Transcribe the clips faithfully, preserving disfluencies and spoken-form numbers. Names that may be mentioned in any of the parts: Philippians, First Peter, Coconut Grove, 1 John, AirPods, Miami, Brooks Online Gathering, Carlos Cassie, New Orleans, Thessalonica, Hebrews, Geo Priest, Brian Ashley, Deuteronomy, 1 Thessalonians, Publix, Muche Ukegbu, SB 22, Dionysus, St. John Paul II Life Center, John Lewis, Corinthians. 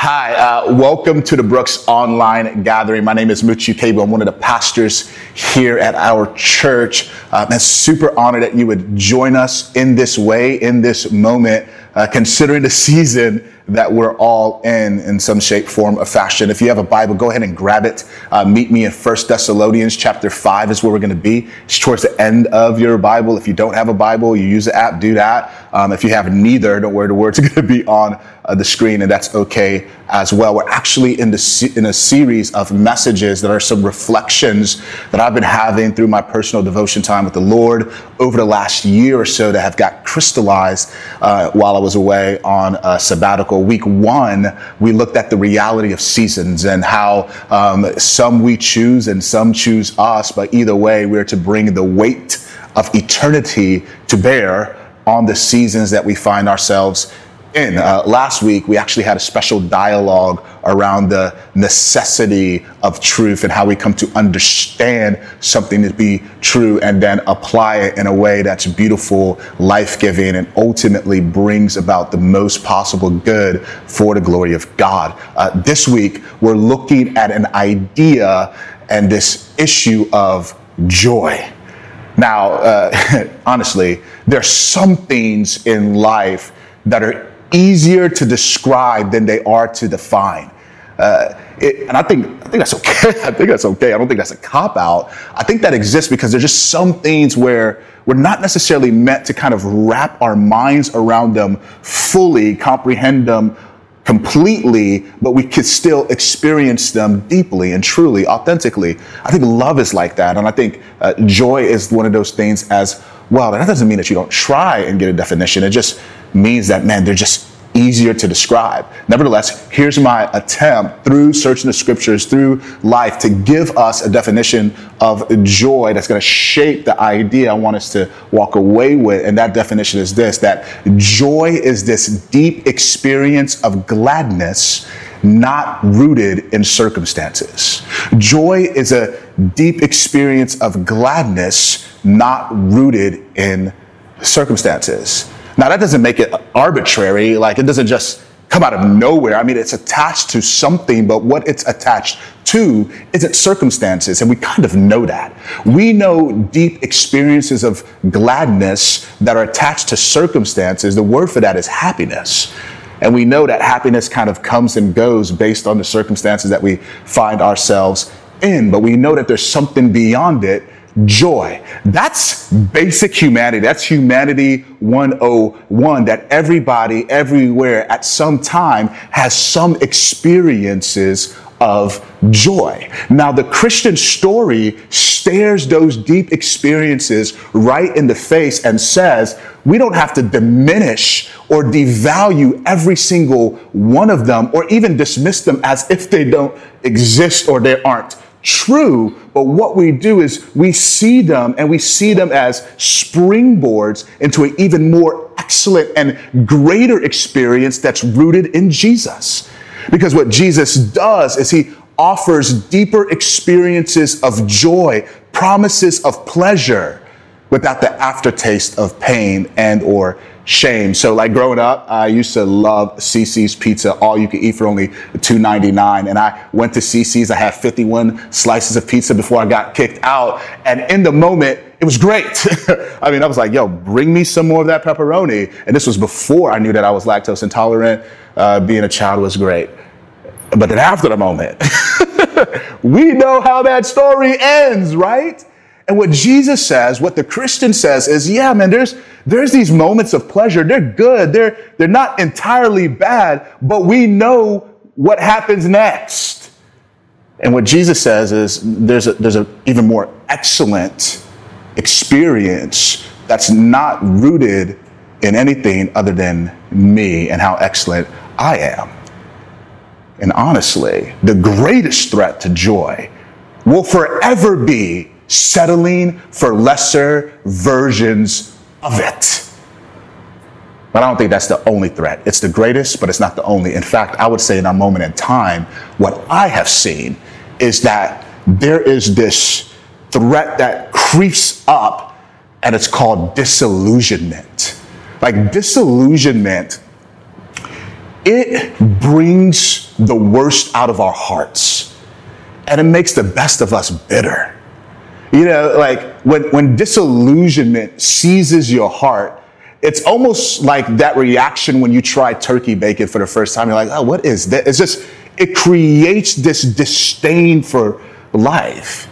Hi, uh, welcome to the Brooks Online Gathering. My name is Muche Ukegbu. I'm one of the pastors here at our church. Um, and super honored that you would join us in this way, in this moment, uh, considering the season that we're all in, in some shape, form, or fashion. If you have a Bible, go ahead and grab it. Uh, meet me in First Thessalonians chapter five is where we're going to be. It's towards the end of your Bible. If you don't have a Bible, you use the app, do that. Um, if you have neither, don't worry, the words are going to be on uh, the screen, and that's okay as well. We're actually in, the se- in a series of messages that are some reflections that I've been having through my personal devotion time with the Lord over the last year or so that have got crystallized uh, while I was away on a sabbatical. Week one, we looked at the reality of seasons and how um, some we choose and some choose us, but either way, we're to bring the weight of eternity to bear on the seasons that we find ourselves in. Uh, last week, we actually had a special dialogue around the necessity of truth and how we come to understand something to be true and then apply it in a way that's beautiful, life-giving, and ultimately brings about the most possible good for the glory of God. Uh, this week, we're looking at an idea and this issue of joy. Now, uh, honestly, there's some things in life that are easier to describe than they are to define. Uh, it, and I think I think that's okay. I think that's okay. I don't think that's a cop-out. I think that exists because there's just some things where we're not necessarily meant to kind of wrap our minds around them fully, comprehend them completely, but we could still experience them deeply and truly, authentically. I think love is like that. And I think uh, joy is one of those things as well. That doesn't mean that you don't try and get a definition. It just means that, man, they're just easier to describe. Nevertheless, here's my attempt through searching the scriptures, through life, to give us a definition of joy that's going to shape the idea I want us to walk away with. And that definition is this, that joy is this deep experience of gladness not rooted in circumstances. Joy is a deep experience of gladness not rooted in circumstances. Now, that doesn't make it arbitrary. Like, it doesn't just come out of nowhere. I mean, it's attached to something, but what it's attached to isn't circumstances, and we kind of know that. We know deep experiences of gladness that are attached to circumstances. The word for that is happiness. And we know that happiness kind of comes and goes based on the circumstances that we find ourselves in, but we know that there's something beyond it. Joy. That's basic humanity. That's humanity one oh one, that everybody, everywhere, at some time has some experiences of joy. Now, the Christian story stares those deep experiences right in the face and says, we don't have to diminish or devalue every single one of them or even dismiss them as if they don't exist or they aren't true, but what we do is we see them and we see them as springboards into an even more excellent and greater experience that's rooted in Jesus. Because what Jesus does is he offers deeper experiences of joy, promises of pleasure, without the aftertaste of pain and or shame. So like growing up, I used to love C C's pizza, all you could eat for only two dollars and ninety-nine cents. And I went to C C's, I had fifty-one slices of pizza before I got kicked out. And in the moment, it was great. I mean, I was like, yo, bring me some more of that pepperoni. And this was before I knew that I was lactose intolerant. Uh, being a child was great. But then after the moment, we know how that story ends, right? And what Jesus says, what the Christian says is, yeah, man, there's there's these moments of pleasure. They're good. They're, they're not entirely bad, but we know what happens next. And what Jesus says is there's a, there's an even more excellent experience that's not rooted in anything other than me and how excellent I am. And honestly, the greatest threat to joy will forever be settling for lesser versions of it. But I don't think that's the only threat. It's the greatest, but it's not the only. In fact, I would say in our moment in time, what I have seen is that there is this threat that creeps up, and it's called disillusionment. Like disillusionment, it brings the worst out of our hearts, and it makes the best of us bitter. You know, like when, when disillusionment seizes your heart, it's almost like that reaction when you try turkey bacon for the first time. You're like, oh, what is that? It's just, it creates this disdain for life.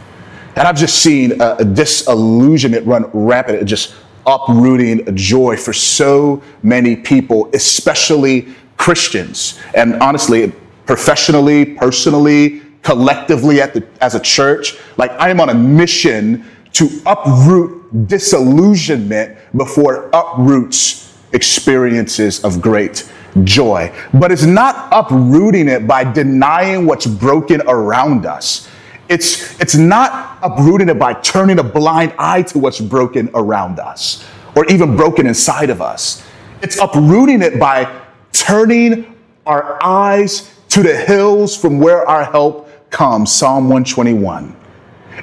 And I've just seen a, a disillusionment run rampant, just uprooting joy for so many people, especially Christians. And honestly, professionally, personally, collectively at the, as a church, like I am on a mission to uproot disillusionment before it uproots experiences of great joy. But it's not uprooting it by denying what's broken around us. It's, it's not uprooting it by turning a blind eye to what's broken around us or even broken inside of us. It's uprooting it by turning our eyes to the hills from where our help comes, Psalm one twenty-one.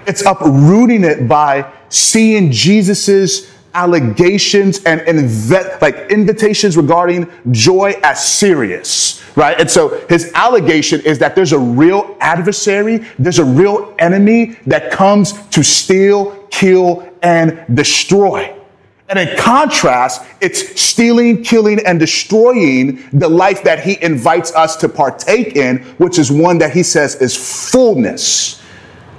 It's uprooting it by seeing Jesus's allegations and inve- like invitations regarding joy as serious, right? And so his allegation is that there's a real adversary, there's a real enemy that comes to steal, kill, and destroy. And in contrast, it's stealing, killing, and destroying the life that he invites us to partake in, which is one that he says is fullness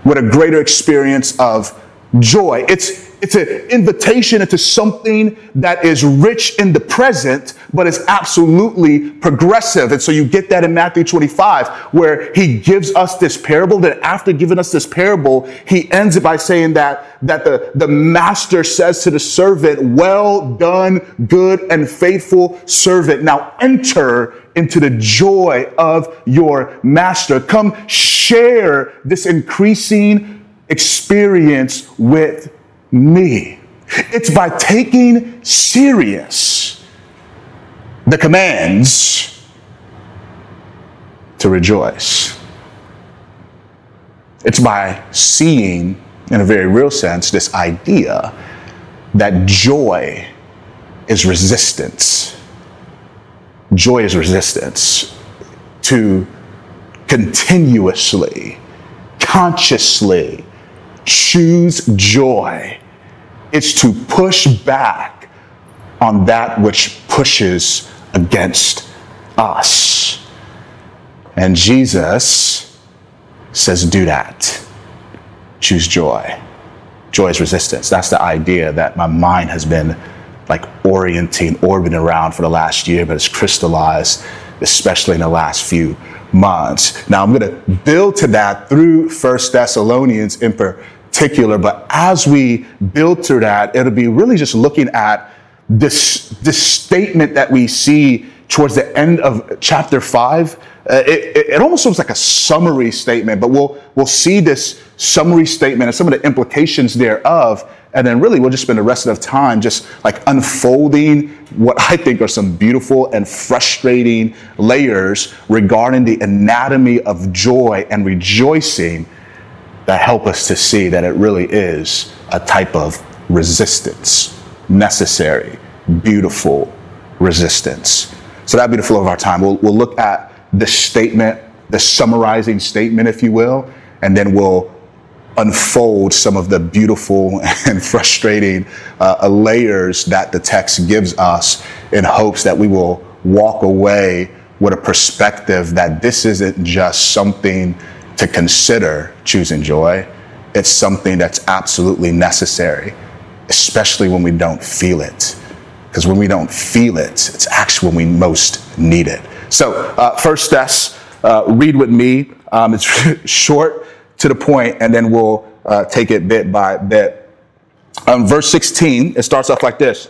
with a greater experience of joy. It's It's an invitation into something that is rich in the present, but is absolutely progressive. And so you get that in Matthew twenty-five, where he gives us this parable. Then after giving us this parable, he ends it by saying that, that the, the master says to the servant, well done, good and faithful servant. Now enter into the joy of your master. Come share this increasing experience with me. It's by taking serious the commands to rejoice. It's by seeing, in a very real sense, this idea that joy is resistance. Joy is resistance to continuously, consciously choose joy. It's to push back on that which pushes against us. And Jesus says, do that. Choose joy. Joy is resistance. That's the idea that my mind has been like orienting, orbiting around for the last year, but it's crystallized, especially in the last few months. Now, I'm going to build to that through First Thessalonians in particular, but as we build to that, it'll be really just looking at this, this statement that we see towards the end of chapter five. Uh, it, it, it almost looks like a summary statement, but we'll, we'll see this summary statement and some of the implications thereof. And then really, we'll just spend the rest of time just like unfolding what I think are some beautiful and frustrating layers regarding the anatomy of joy and rejoicing that help us to see that it really is a type of resistance, necessary, beautiful resistance. So that'd be the flow of our time. We'll, we'll look at the statement, the summarizing statement, if you will, and then we'll unfold some of the beautiful and frustrating uh, layers that the text gives us in hopes that we will walk away with a perspective that this isn't just something to consider choosing joy. It's something that's absolutely necessary, especially when we don't feel it. Because when we don't feel it, it's actually when we most need it. So uh, First Thess, uh, read with me. Um, it's short, to the point, and then we'll uh, take it bit by bit. Um, verse sixteen, it starts off like this.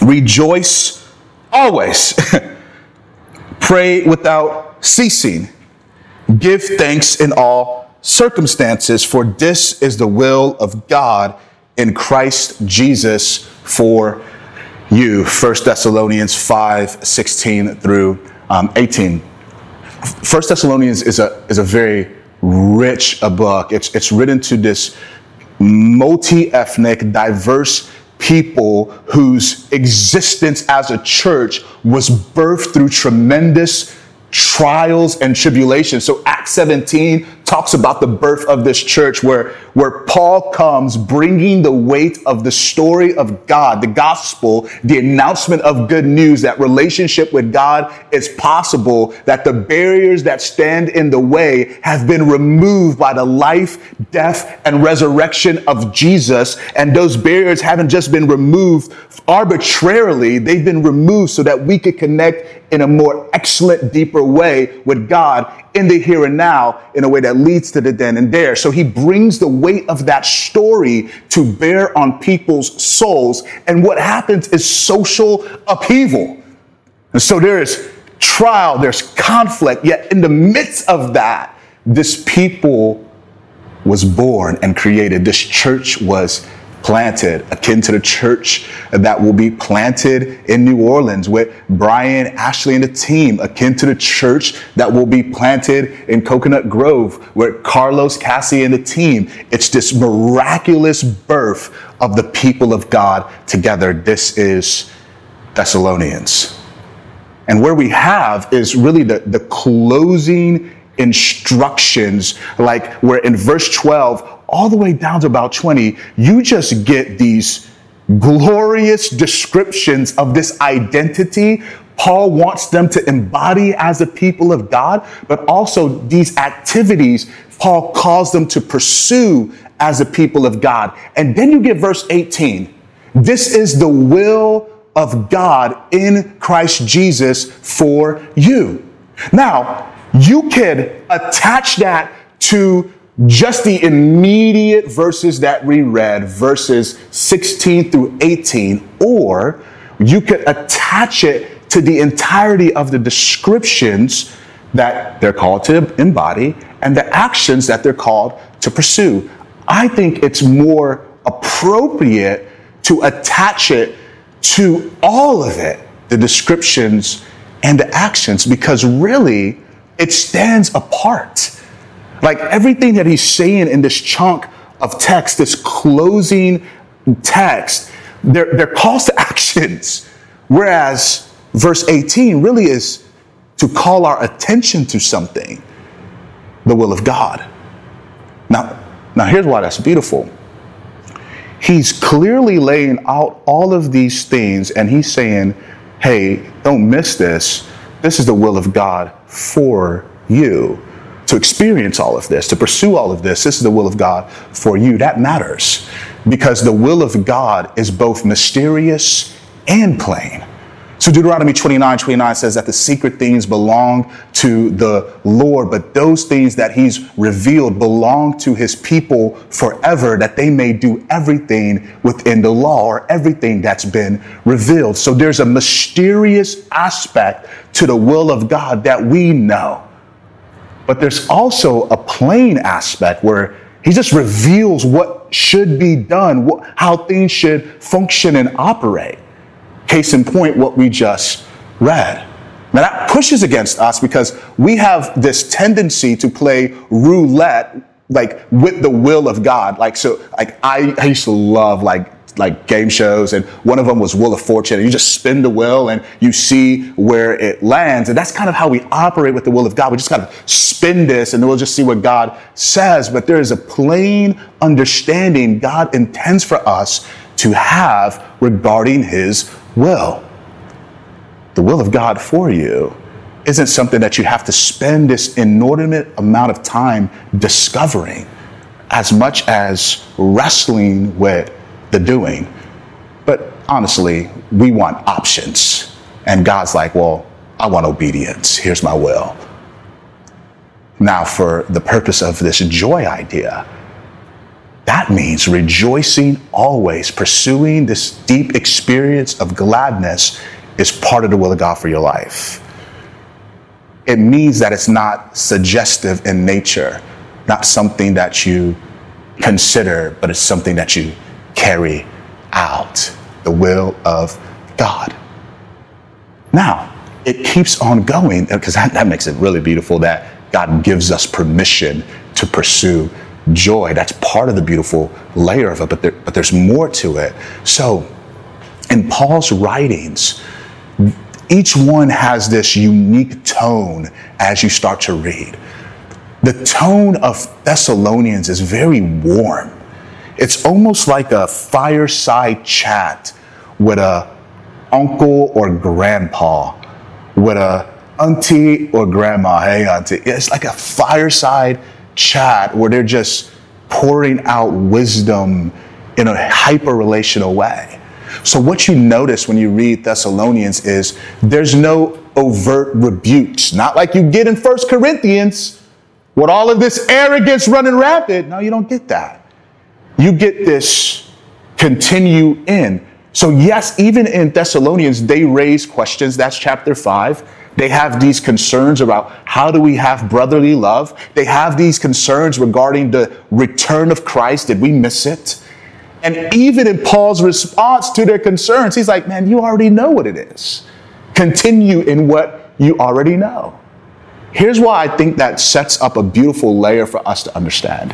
Rejoice always. Pray without ceasing. Give thanks in all circumstances, for this is the will of God in Christ Jesus for you. First Thessalonians five, sixteen through eighteen. First Thessalonians is a is a very rich a book. It's it's written to this multi-ethnic, diverse people whose existence as a church was birthed through tremendous trials and tribulations. So Acts seventeen talks about the birth of this church where, where Paul comes bringing the weight of the story of God, the gospel, the announcement of good news, that relationship with God is possible, that the barriers that stand in the way have been removed by the life, death, and resurrection of Jesus. And those barriers haven't just been removed arbitrarily, they've been removed so that we could connect in a more excellent, deeper way with God in the here and now, in a way that leads to the then and there. So he brings the weight of that story to bear on people's souls. And what happens is social upheaval. And so there is trial, there's conflict, yet in the midst of that, this people was born and created. This church was planted, akin to the church that will be planted in New Orleans with Brian Ashley and the team, akin to the church that will be planted in Coconut Grove with Carlos Cassie and the team. It's this miraculous birth of the people of God together. This is Thessalonians. And where we have is really the, the closing instructions, like where in verse twelve, all the way down to about twenty, you just get these glorious descriptions of this identity Paul wants them to embody as the people of God, but also these activities Paul calls them to pursue as the people of God. And then you get verse eighteen. This is the will of God in Christ Jesus for you. Now, you could attach that to just the immediate verses that we read, verses sixteen through eighteen, or you could attach it to the entirety of the descriptions that they're called to embody and the actions that they're called to pursue. I think it's more appropriate to attach it to all of it, the descriptions and the actions, because really it stands apart. Like everything that he's saying in this chunk of text, this closing text, they're, they're calls to actions. Whereas verse eighteen really is to call our attention to something, the will of God. Now, now here's why that's beautiful. He's clearly laying out all of these things and he's saying, hey, don't miss this. This is the will of God for you. To experience all of this, to pursue all of this, this is the will of God for you. That matters because the will of God is both mysterious and plain. So Deuteronomy twenty-nine twenty-nine says that the secret things belong to the Lord, but those things that he's revealed belong to his people forever, that they may do everything within the law or everything that's been revealed. So there's a mysterious aspect to the will of God that we know. But there's also a plain aspect where he just reveals what should be done, what, how things should function and operate. Case in point, what we just read. Now that pushes against us because we have this tendency to play roulette, like with the will of God. Like, so like I, I used to love like, like game shows, and one of them was Wheel of Fortune, and you just spin the wheel and you see where it lands. And that's kind of how we operate with the will of God. We just kind of spin this and then we'll just see what God says. But there is a plain understanding God intends for us to have regarding his will. The will of God for you isn't something that you have to spend this inordinate amount of time discovering as much as wrestling with the doing. But honestly, we want options. And God's like, well, I want obedience. Here's my will. Now, for the purpose of this joy idea, that means rejoicing always, pursuing this deep experience of gladness is part of the will of God for your life. It means that it's not suggestive in nature, not something that you consider, but it's something that you carry out, the will of God. Now, it keeps on going because that, that makes it really beautiful that God gives us permission to pursue joy. That's part of the beautiful layer of it, but, there, but there's more to it. So in Paul's writings, each one has this unique tone as you start to read. The tone of Thessalonians is very warm. It's almost like a fireside chat with a uncle or grandpa, with a auntie or grandma. Hey, auntie. It's like a fireside chat where they're just pouring out wisdom in a hyper-relational way. So what you notice when you read Thessalonians is there's no overt rebukes. Not like you get in First Corinthians with all of this arrogance running rapid. No, you don't get that. You get this continue in. So yes, even in Thessalonians, they raise questions. That's chapter five. They have these concerns about how do we have brotherly love? They have these concerns regarding the return of Christ. Did we miss it? And even in Paul's response to their concerns, he's like, man, you already know what it is. Continue in what you already know. Here's why I think that sets up a beautiful layer for us to understand.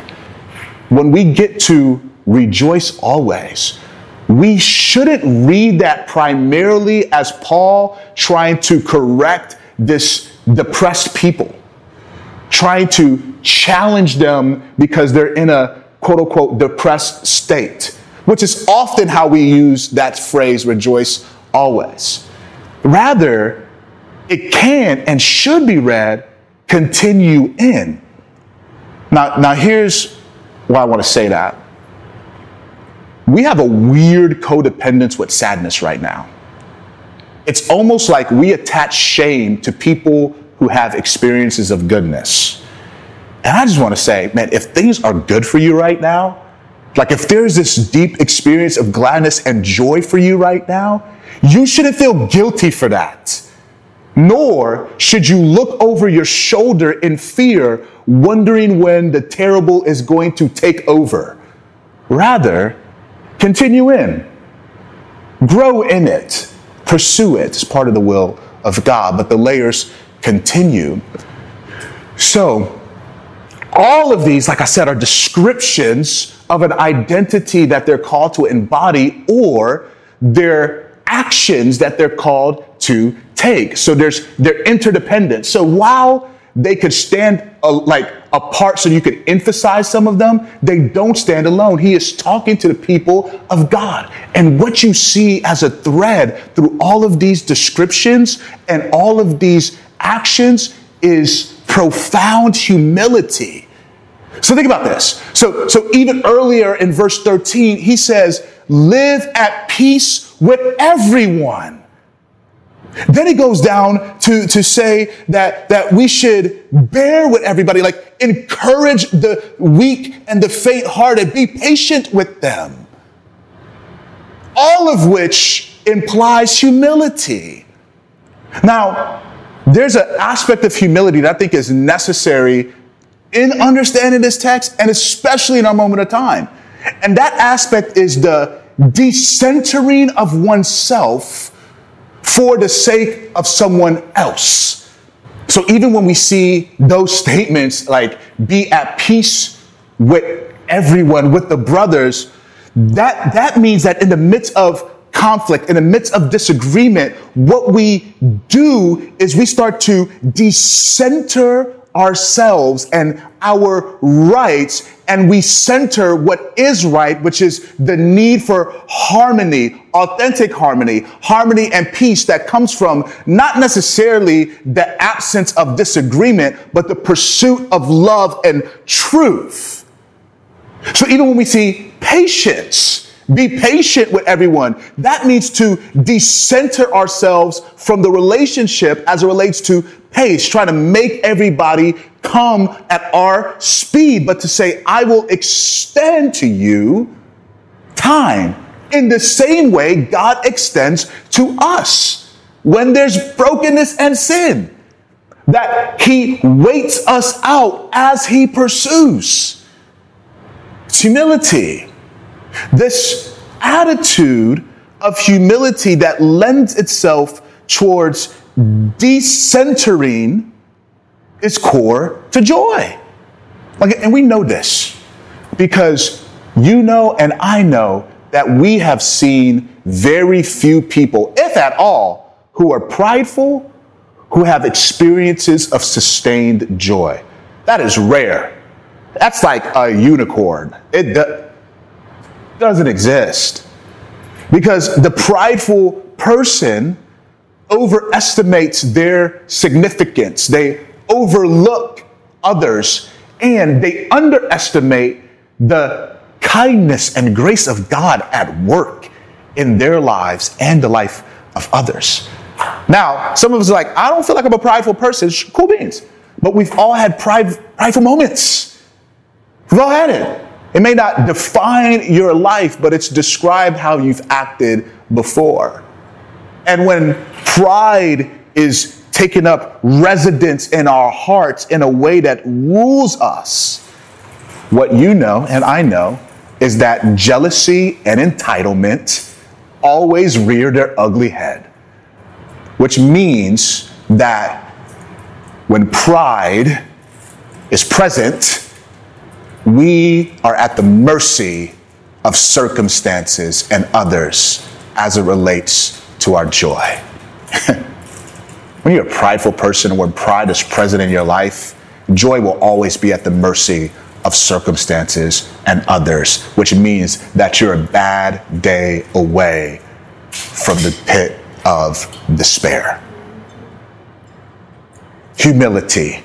When we get to rejoice always, we shouldn't read that primarily as Paul trying to correct this depressed people, trying to challenge them because they're in a quote-unquote depressed state, which is often how we use that phrase, rejoice always. Rather, it can and should be read, continue in. Now, now here's why I want to say that. We have a weird codependence with sadness right now. It's almost like we attach shame to people who have experiences of goodness. And I just want to say, man, if things are good for you right now, like if there's this deep experience of gladness and joy for you right now, you shouldn't feel guilty for that. Nor should you look over your shoulder in fear, wondering when the terrible is going to take over. Rather, continue in, grow in it, pursue it. It's part of the will of God, but the layers continue. So all of these, like I said, are descriptions of an identity that they're called to embody, or their actions that they're called to take. So there's they're interdependent. So while they could stand uh, like apart so you could emphasize some of them, they don't stand alone. He is talking to the people of God. And what you see as a thread through all of these descriptions and all of these actions is profound humility. So think about this. So, so even earlier in verse thirteen, he says, live at peace with everyone. Then he goes down to, to say that, that we should bear with everybody, like encourage the weak and the faint-hearted, be patient with them. All of which implies humility. Now, there's an aspect of humility that I think is necessary in understanding this text, and especially in our moment of time. And that aspect is the decentering of oneself for the sake of someone else. So even when we see those statements like be at peace with everyone, with the brothers, that, that means that in the midst of conflict, in the midst of disagreement, what we do is we start to decenter ourselves and our rights, and we center what is right, which is the need for harmony, authentic harmony, harmony and peace that comes from not necessarily the absence of disagreement, but the pursuit of love and truth. So even when we see patience, be patient with everyone, that means to decenter ourselves from the relationship as it relates to pace, trying to make everybody come at our speed, but to say, I will extend to you time in the same way God extends to us when there's brokenness and sin, that he waits us out as he pursues. It's humility. This attitude of humility that lends itself towards decentering is core to joy. Like, and we know this because you know and I know that we have seen very few people, if at all, who are prideful, who have experiences of sustained joy. That is rare. That's like a unicorn. It do- doesn't exist. Because the prideful person overestimates their significance. They overlook others, and they underestimate the kindness and grace of God at work in their lives and the life of others. Now, some of us are like, I don't feel like I'm a prideful person. Cool beans. But we've all had pride, prideful moments. We've all had it. It may not define your life, but it's described how you've acted before. And when pride is taken up residence in our hearts in a way that rules us, what you know and I know is that jealousy and entitlement always rear their ugly head, which means that when pride is present, we are at the mercy of circumstances and others as it relates to our joy. When you're a prideful person, when pride is present in your life, joy will always be at the mercy of circumstances and others, which means that you're a bad day away from the pit of despair. Humility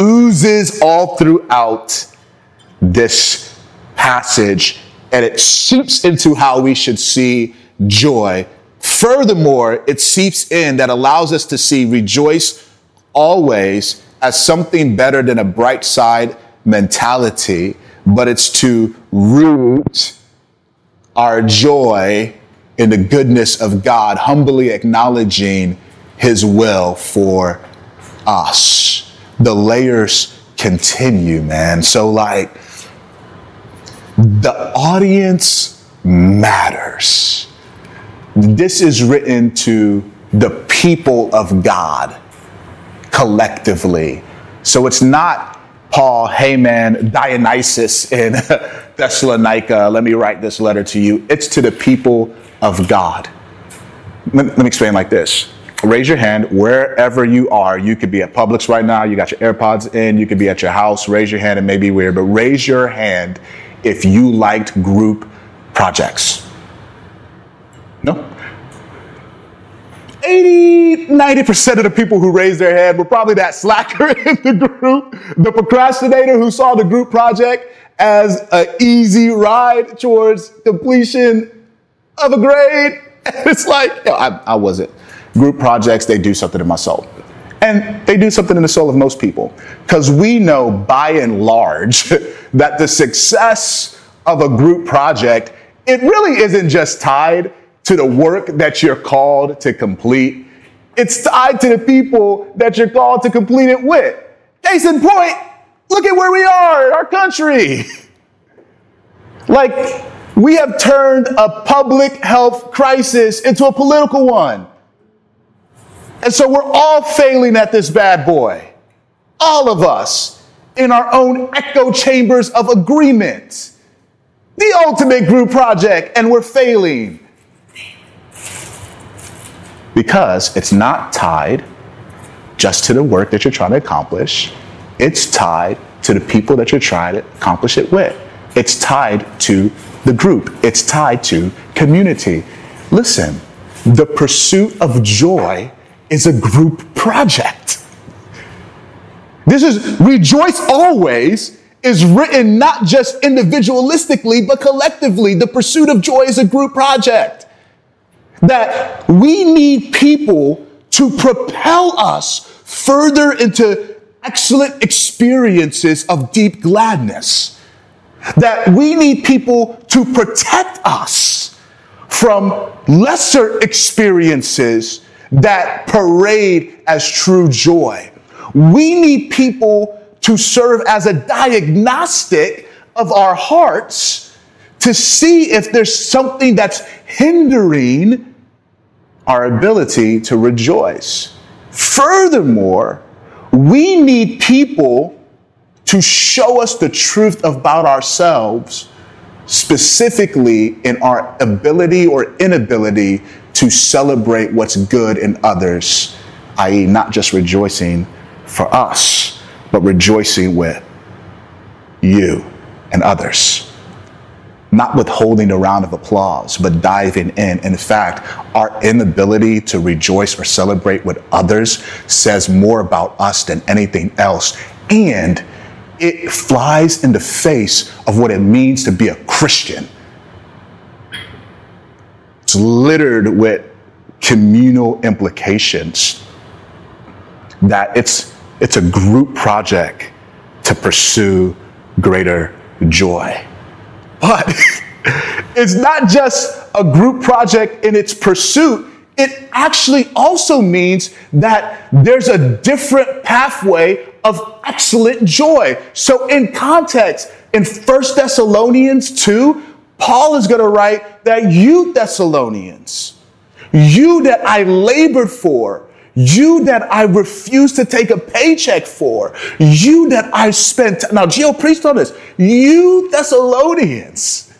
oozes all throughout this passage, and it seeps into how we should see joy. Furthermore, it seeps in that allows us to see rejoice always as something better than a bright side mentality, but it's to root our joy in the goodness of God, humbly acknowledging his will for us. The layers continue, man. So like, the audience matters. This is written to the people of God collectively. So it's not Paul, hey man, Dionysus in Thessalonica, let me write this letter to you. It's to the people of God. Let me explain like this. Raise your hand wherever you are. You could be at Publix right now. You got your AirPods in. You could be at your house. Raise your hand. It may be weird, but raise your hand if you liked group projects. No? eighty, ninety percent of the people who raised their hand were probably that slacker in the group, the procrastinator who saw the group project as an easy ride towards completion of a grade. And it's like, yo, I, I wasn't. Group projects, they do something in my soul. And they do something in the soul of most people. Because we know by and large that the success of a group project, it really isn't just tied to the work that you're called to complete. It's tied to the people that you're called to complete it with. Case in point, look at where we are, our country. Like, we have turned a public health crisis into a political one. And so we're all failing at this bad boy. All of us in our own echo chambers of agreement. The ultimate group project, and we're failing. Because it's not tied just to the work that you're trying to accomplish. It's tied to the people that you're trying to accomplish it with. It's tied to the group. It's tied to community. Listen, the pursuit of joy is a group project. This is, rejoice always is written not just individualistically, but collectively. The pursuit of joy is a group project. That we need people to propel us further into excellent experiences of deep gladness. That we need people to protect us from lesser experiences that parade as true joy. We need people to serve as a diagnostic of our hearts to see if there's something that's hindering our ability to rejoice. Furthermore, we need people to show us the truth about ourselves, specifically in our ability or inability to celebrate what's good in others, that is not just rejoicing for us, but rejoicing with you and others. Not withholding a round of applause, but diving in. In fact, our inability to rejoice or celebrate with others says more about us than anything else. And it flies in the face of what it means to be a Christian. It's littered with communal implications that it's, it's a group project to pursue greater joy. But it's not just a group project in its pursuit. It actually also means that there's a different pathway of excellent joy. So in context, in First Thessalonians two, Paul is going to write that you Thessalonians, you that I labored for, you that I refused to take a paycheck for, you that I spent. Now, Geo Priest on this. You Thessalonians,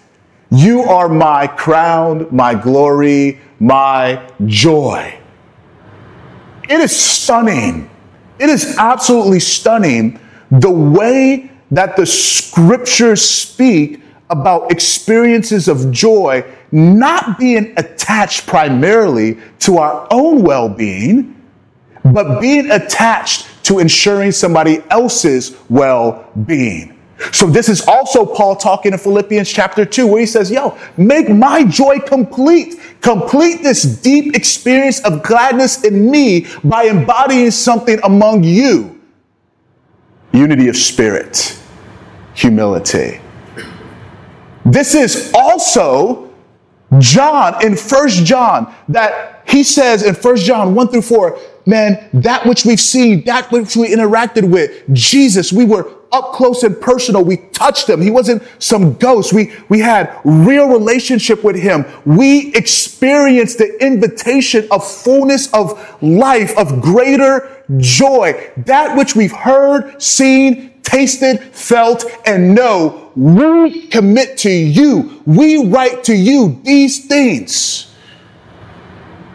you are my crown, my glory, my joy. It is stunning. It is absolutely stunning the way that the scriptures speak about experiences of joy not being attached primarily to our own well-being, but being attached to ensuring somebody else's well-being. So this is also Paul talking in Philippians chapter two, where he says, yo, make my joy complete. Complete this deep experience of gladness in me by embodying something among you. Unity of spirit, humility. This is also John in First John, that he says in First John one through four, man, that which we've seen, that which we interacted with, Jesus, we were up close and personal. We touched him. He wasn't some ghost. We, we had real relationship with him. We experienced the invitation of fullness of life, of greater joy. That which we've heard, seen, tasted, felt, and know, we commit to you. We write to you these things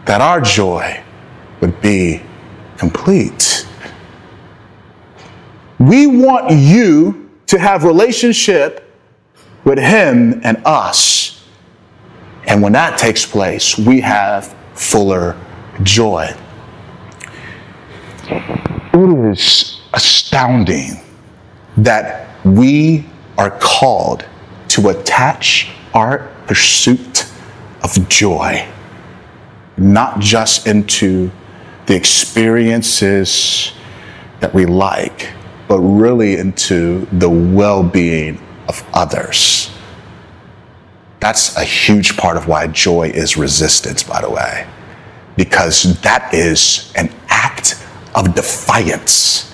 that our joy would be complete. We want you to have relationship with him and us. And when that takes place, we have fuller joy. It is astounding that we are called to attach our pursuit of joy, not just into the experiences that we like, but really into the well-being of others. That's a huge part of why joy is resistance, by the way, because that is an act of defiance.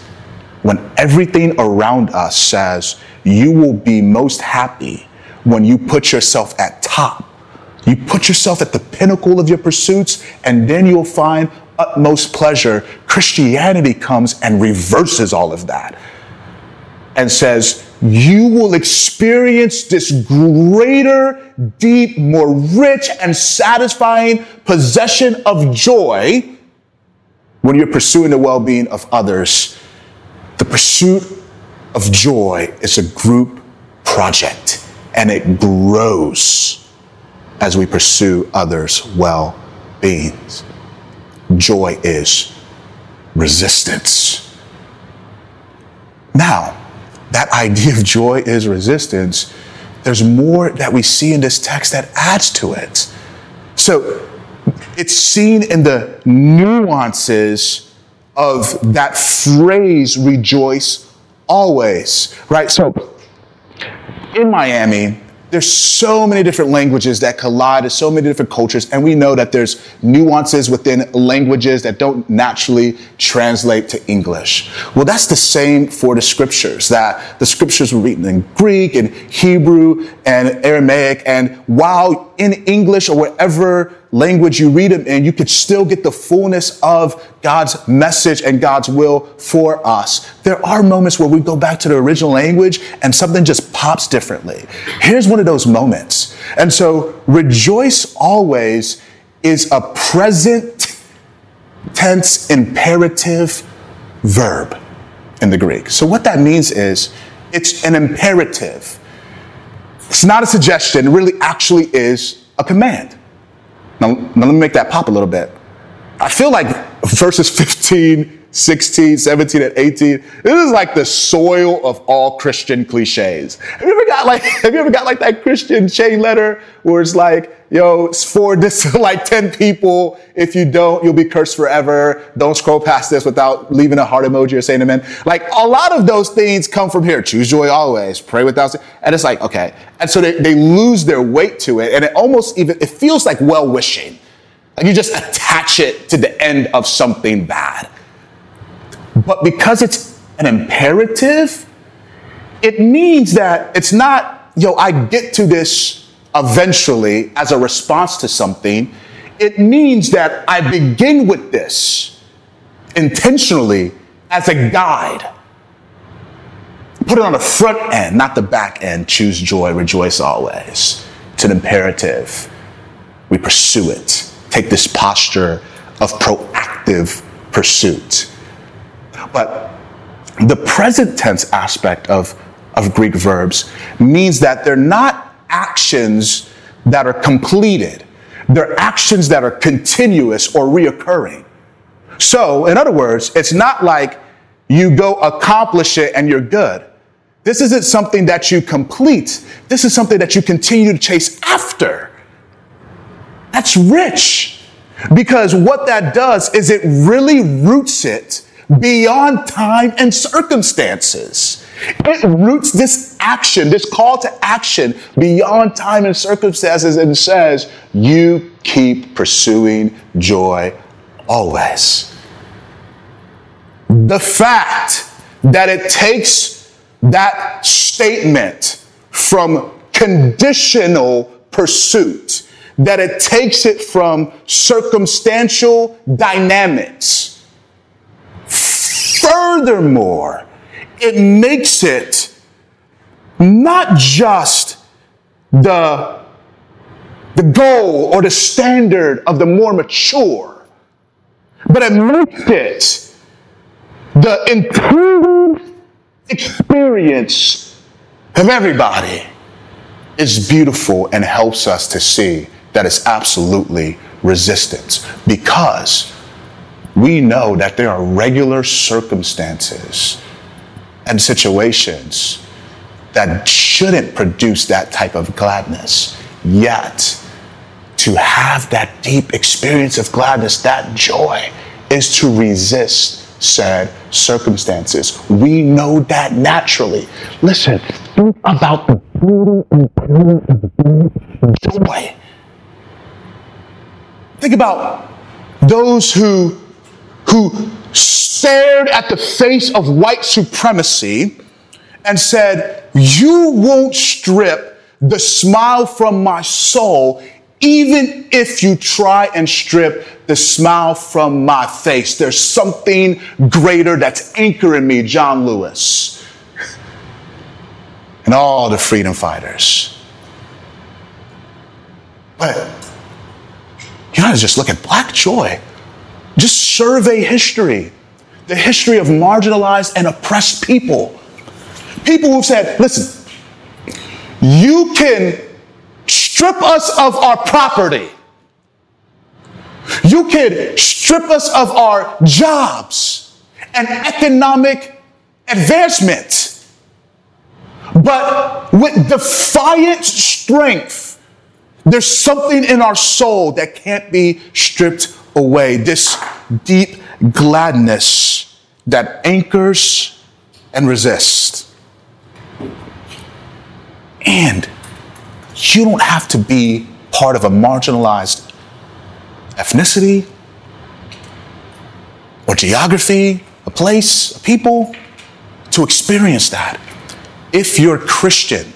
When everything around us says you will be most happy when you put yourself at top, you put yourself at the pinnacle of your pursuits, and then you'll find utmost pleasure, Christianity comes and reverses all of that and says, you will experience this greater, deep, more rich and satisfying possession of joy when you're pursuing the well-being of others. The pursuit of joy is a group project, and it grows as we pursue others' well-being. Joy is resistance. Now, that idea of joy is resistance, there's more that we see in this text that adds to it. So it's seen in the nuances of that phrase, rejoice always, right? So in Miami, there's so many different languages that collide, there's so many different cultures, and we know that there's nuances within languages that don't naturally translate to English. Well, that's the same for the scriptures, that the scriptures were written in Greek and Hebrew and Aramaic, and while in English or whatever language you read them in, you could still get the fullness of God's message and God's will for us. There are moments where we go back to the original language and something just pops differently. Here's one of those moments. And so rejoice always is a present tense imperative verb in the Greek. So what that means is it's an imperative. It's not a suggestion. It really actually is a command. Now, now let me make that pop a little bit. I feel like verses fifteen, sixteen, seventeen, and eighteen, this is like the soil of all Christian cliches. Have you ever got like, have you ever got like that Christian chain letter where it's like, yo, it's for this, like ten people. If you don't, you'll be cursed forever. Don't scroll past this without leaving a heart emoji or saying amen. Like a lot of those things come from here. Choose joy always, pray without sin. And it's like, okay. And so they, they lose their weight to it. And it almost even, it feels like well-wishing. Like you just attach it to the end of something bad. But because it's an imperative, it means that it's not, yo, I get to this eventually as a response to something. It means that I begin with this intentionally as a guide. Put it on the front end, not the back end. Choose joy, rejoice always. It's an imperative. We pursue it. Take this posture of proactive pursuit. But the present tense aspect of, of Greek verbs means that they're not actions that are completed. They're actions that are continuous or reoccurring. So, in other words, it's not like you go accomplish it and you're good. This isn't something that you complete. This is something that you continue to chase after. That's rich, because what that does is it really roots it beyond time and circumstances. It roots this action, this call to action, beyond time and circumstances, and says, you keep pursuing joy always. The fact that it takes that statement from conditional pursuit, that it takes it from circumstantial dynamics, furthermore, it makes it not just the, the goal or the standard of the more mature, but it makes it the improved experience of everybody. It's beautiful and helps us to see that it's absolutely resistance, because we know that there are regular circumstances and situations that shouldn't produce that type of gladness. Yet, to have that deep experience of gladness, that joy, is to resist said circumstances. We know that naturally. Listen, think about the beauty and beauty of joy. Think about those who who stared at the face of white supremacy and said, you won't strip the smile from my soul, even if you try and strip the smile from my face. There's something greater that's anchoring me, John Lewis. And all the freedom fighters. But you don't just look at black joy. Just survey history, the history of marginalized and oppressed people. People who've said, listen, you can strip us of our property. You can strip us of our jobs and economic advancement. But with defiant strength, there's something in our soul that can't be stripped away, this deep gladness that anchors and resists. And you don't have to be part of a marginalized ethnicity or geography, a place, a people, to experience that. If you're Christian,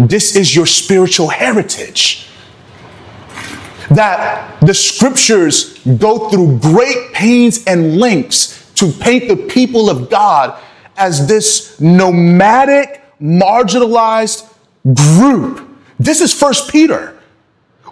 this is your spiritual heritage, that the scriptures go through great pains and lengths to paint the people of God as this nomadic, marginalized group. This is First Peter,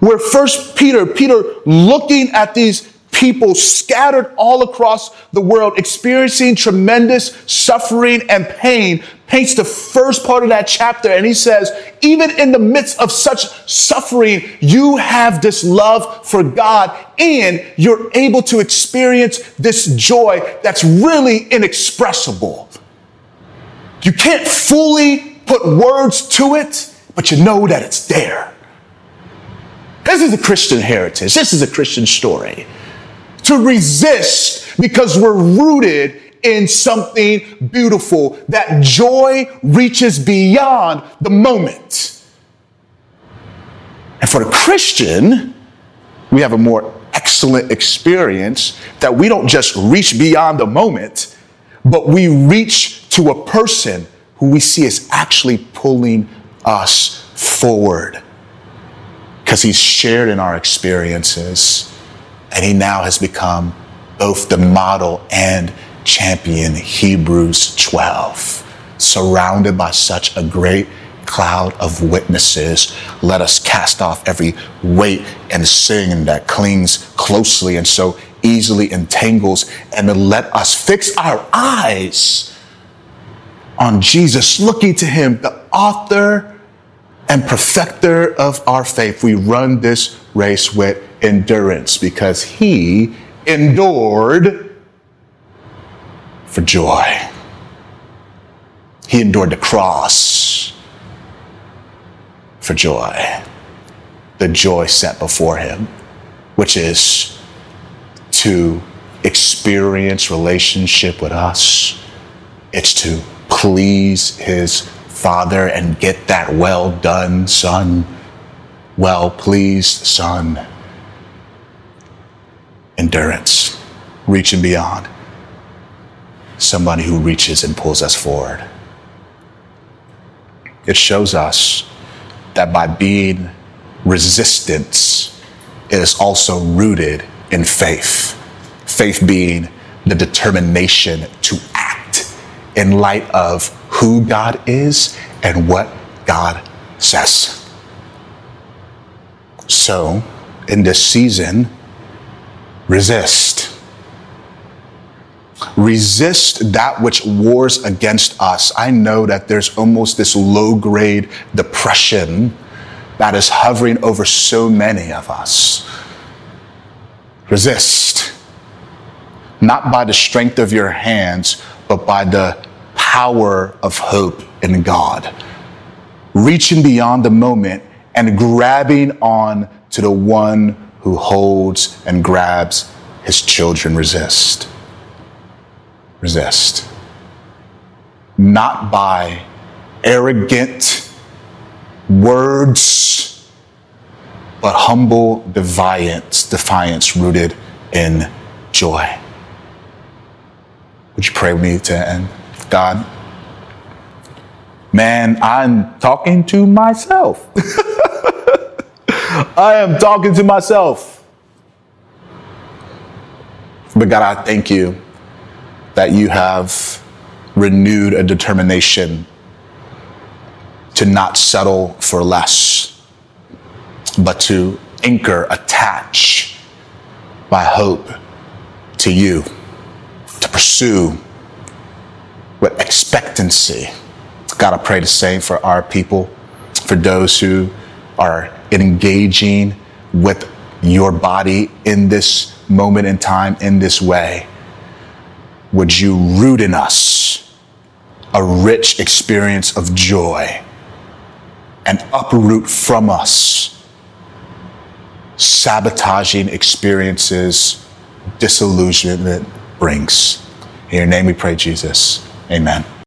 where First Peter, Peter looking at these people scattered all across the world, experiencing tremendous suffering and pain, paints the first part of that chapter. And he says, even in the midst of such suffering, you have this love for God and you're able to experience this joy that's really inexpressible. You can't fully put words to it, but you know that it's there. This is a Christian heritage. This is a Christian story. To resist because we're rooted in something beautiful. That joy reaches beyond the moment. And for the Christian, we have a more excellent experience that we don't just reach beyond the moment, but we reach to a person who we see is actually pulling us forward because he's shared in our experiences. And he now has become both the model and champion, Hebrews twelve. Surrounded by such a great cloud of witnesses, let us cast off every weight and sin that clings closely and so easily entangles, and then let us fix our eyes on Jesus, looking to him, the author and perfecter of our faith. We run this race with endurance because he endured for joy. He endured the cross for joy. The joy set before him, which is to experience relationship with us. It's to please his Father and get that well done, son. Well pleased, son. Endurance, reaching beyond. Somebody who reaches and pulls us forward. It shows us that by being resistance, it is also rooted in faith. Faith being the determination to act in light of who God is and what God says. So, in this season, resist. Resist that which wars against us. I know that there's almost this low-grade depression that is hovering over so many of us. Resist. Not by the strength of your hands, but by the power of hope in God. Reaching beyond the moment and grabbing on to the one who holds and grabs his children. Resist. Resist. Not by arrogant words, but humble defiance, defiance rooted in joy. Would you pray with me to end? God, man, I'm talking to myself. I am talking to myself. But God, I thank you that you have renewed a determination to not settle for less, but to anchor, attach my hope to you, to pursue with expectancy. God, I pray the same for our people, for those who are engaging with your body in this moment in time, in this way. Would you root in us a rich experience of joy and uproot from us sabotaging experiences disillusionment brings. In your name we pray, Jesus. Amen.